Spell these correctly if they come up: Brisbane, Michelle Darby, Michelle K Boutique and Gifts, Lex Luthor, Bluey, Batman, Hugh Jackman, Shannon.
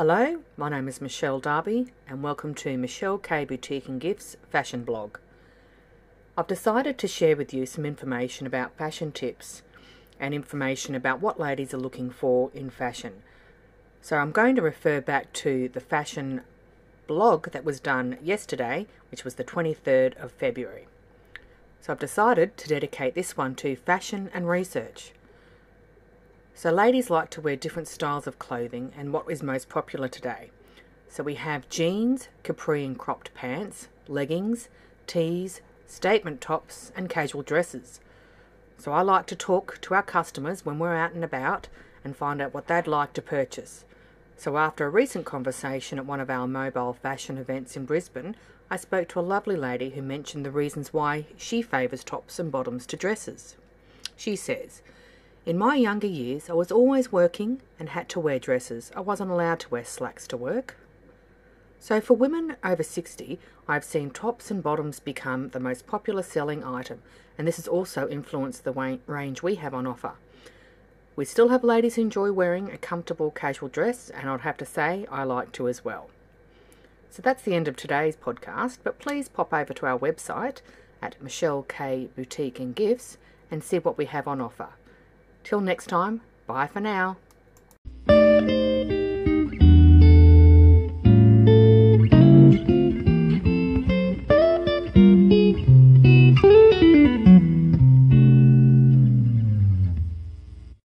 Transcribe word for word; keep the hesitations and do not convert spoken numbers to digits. Hello, my name is Michelle Darby and welcome to Michelle K Boutique and Gifts fashion blog. I've decided to share with you some information about fashion tips and information about what ladies are looking for in fashion. So I'm going to refer back to the fashion blog that was done yesterday, which was the twenty-third of February. So I've decided to dedicate this one to fashion and research. So ladies like to wear different styles of clothing and what is most popular today. So we have jeans, capri and cropped pants, leggings, tees, statement tops and casual dresses. So I like to talk to our customers when we're out and about and find out what they'd like to purchase. So after a recent conversation at one of our mobile fashion events in Brisbane, I spoke to a lovely lady who mentioned the reasons why she favours tops and bottoms to dresses. She says, "In my younger years, I was always working and had to wear dresses. I wasn't allowed to wear slacks to work." So for women over sixty, I've seen tops and bottoms become the most popular selling item, and this has also influenced the range we have on offer. We still have ladies who enjoy wearing a comfortable casual dress, and I'd have to say I like to as well. So that's the end of today's podcast, but please pop over to our website at Michelle K Boutique and Gifts and see what we have on offer. Till next time, bye for now.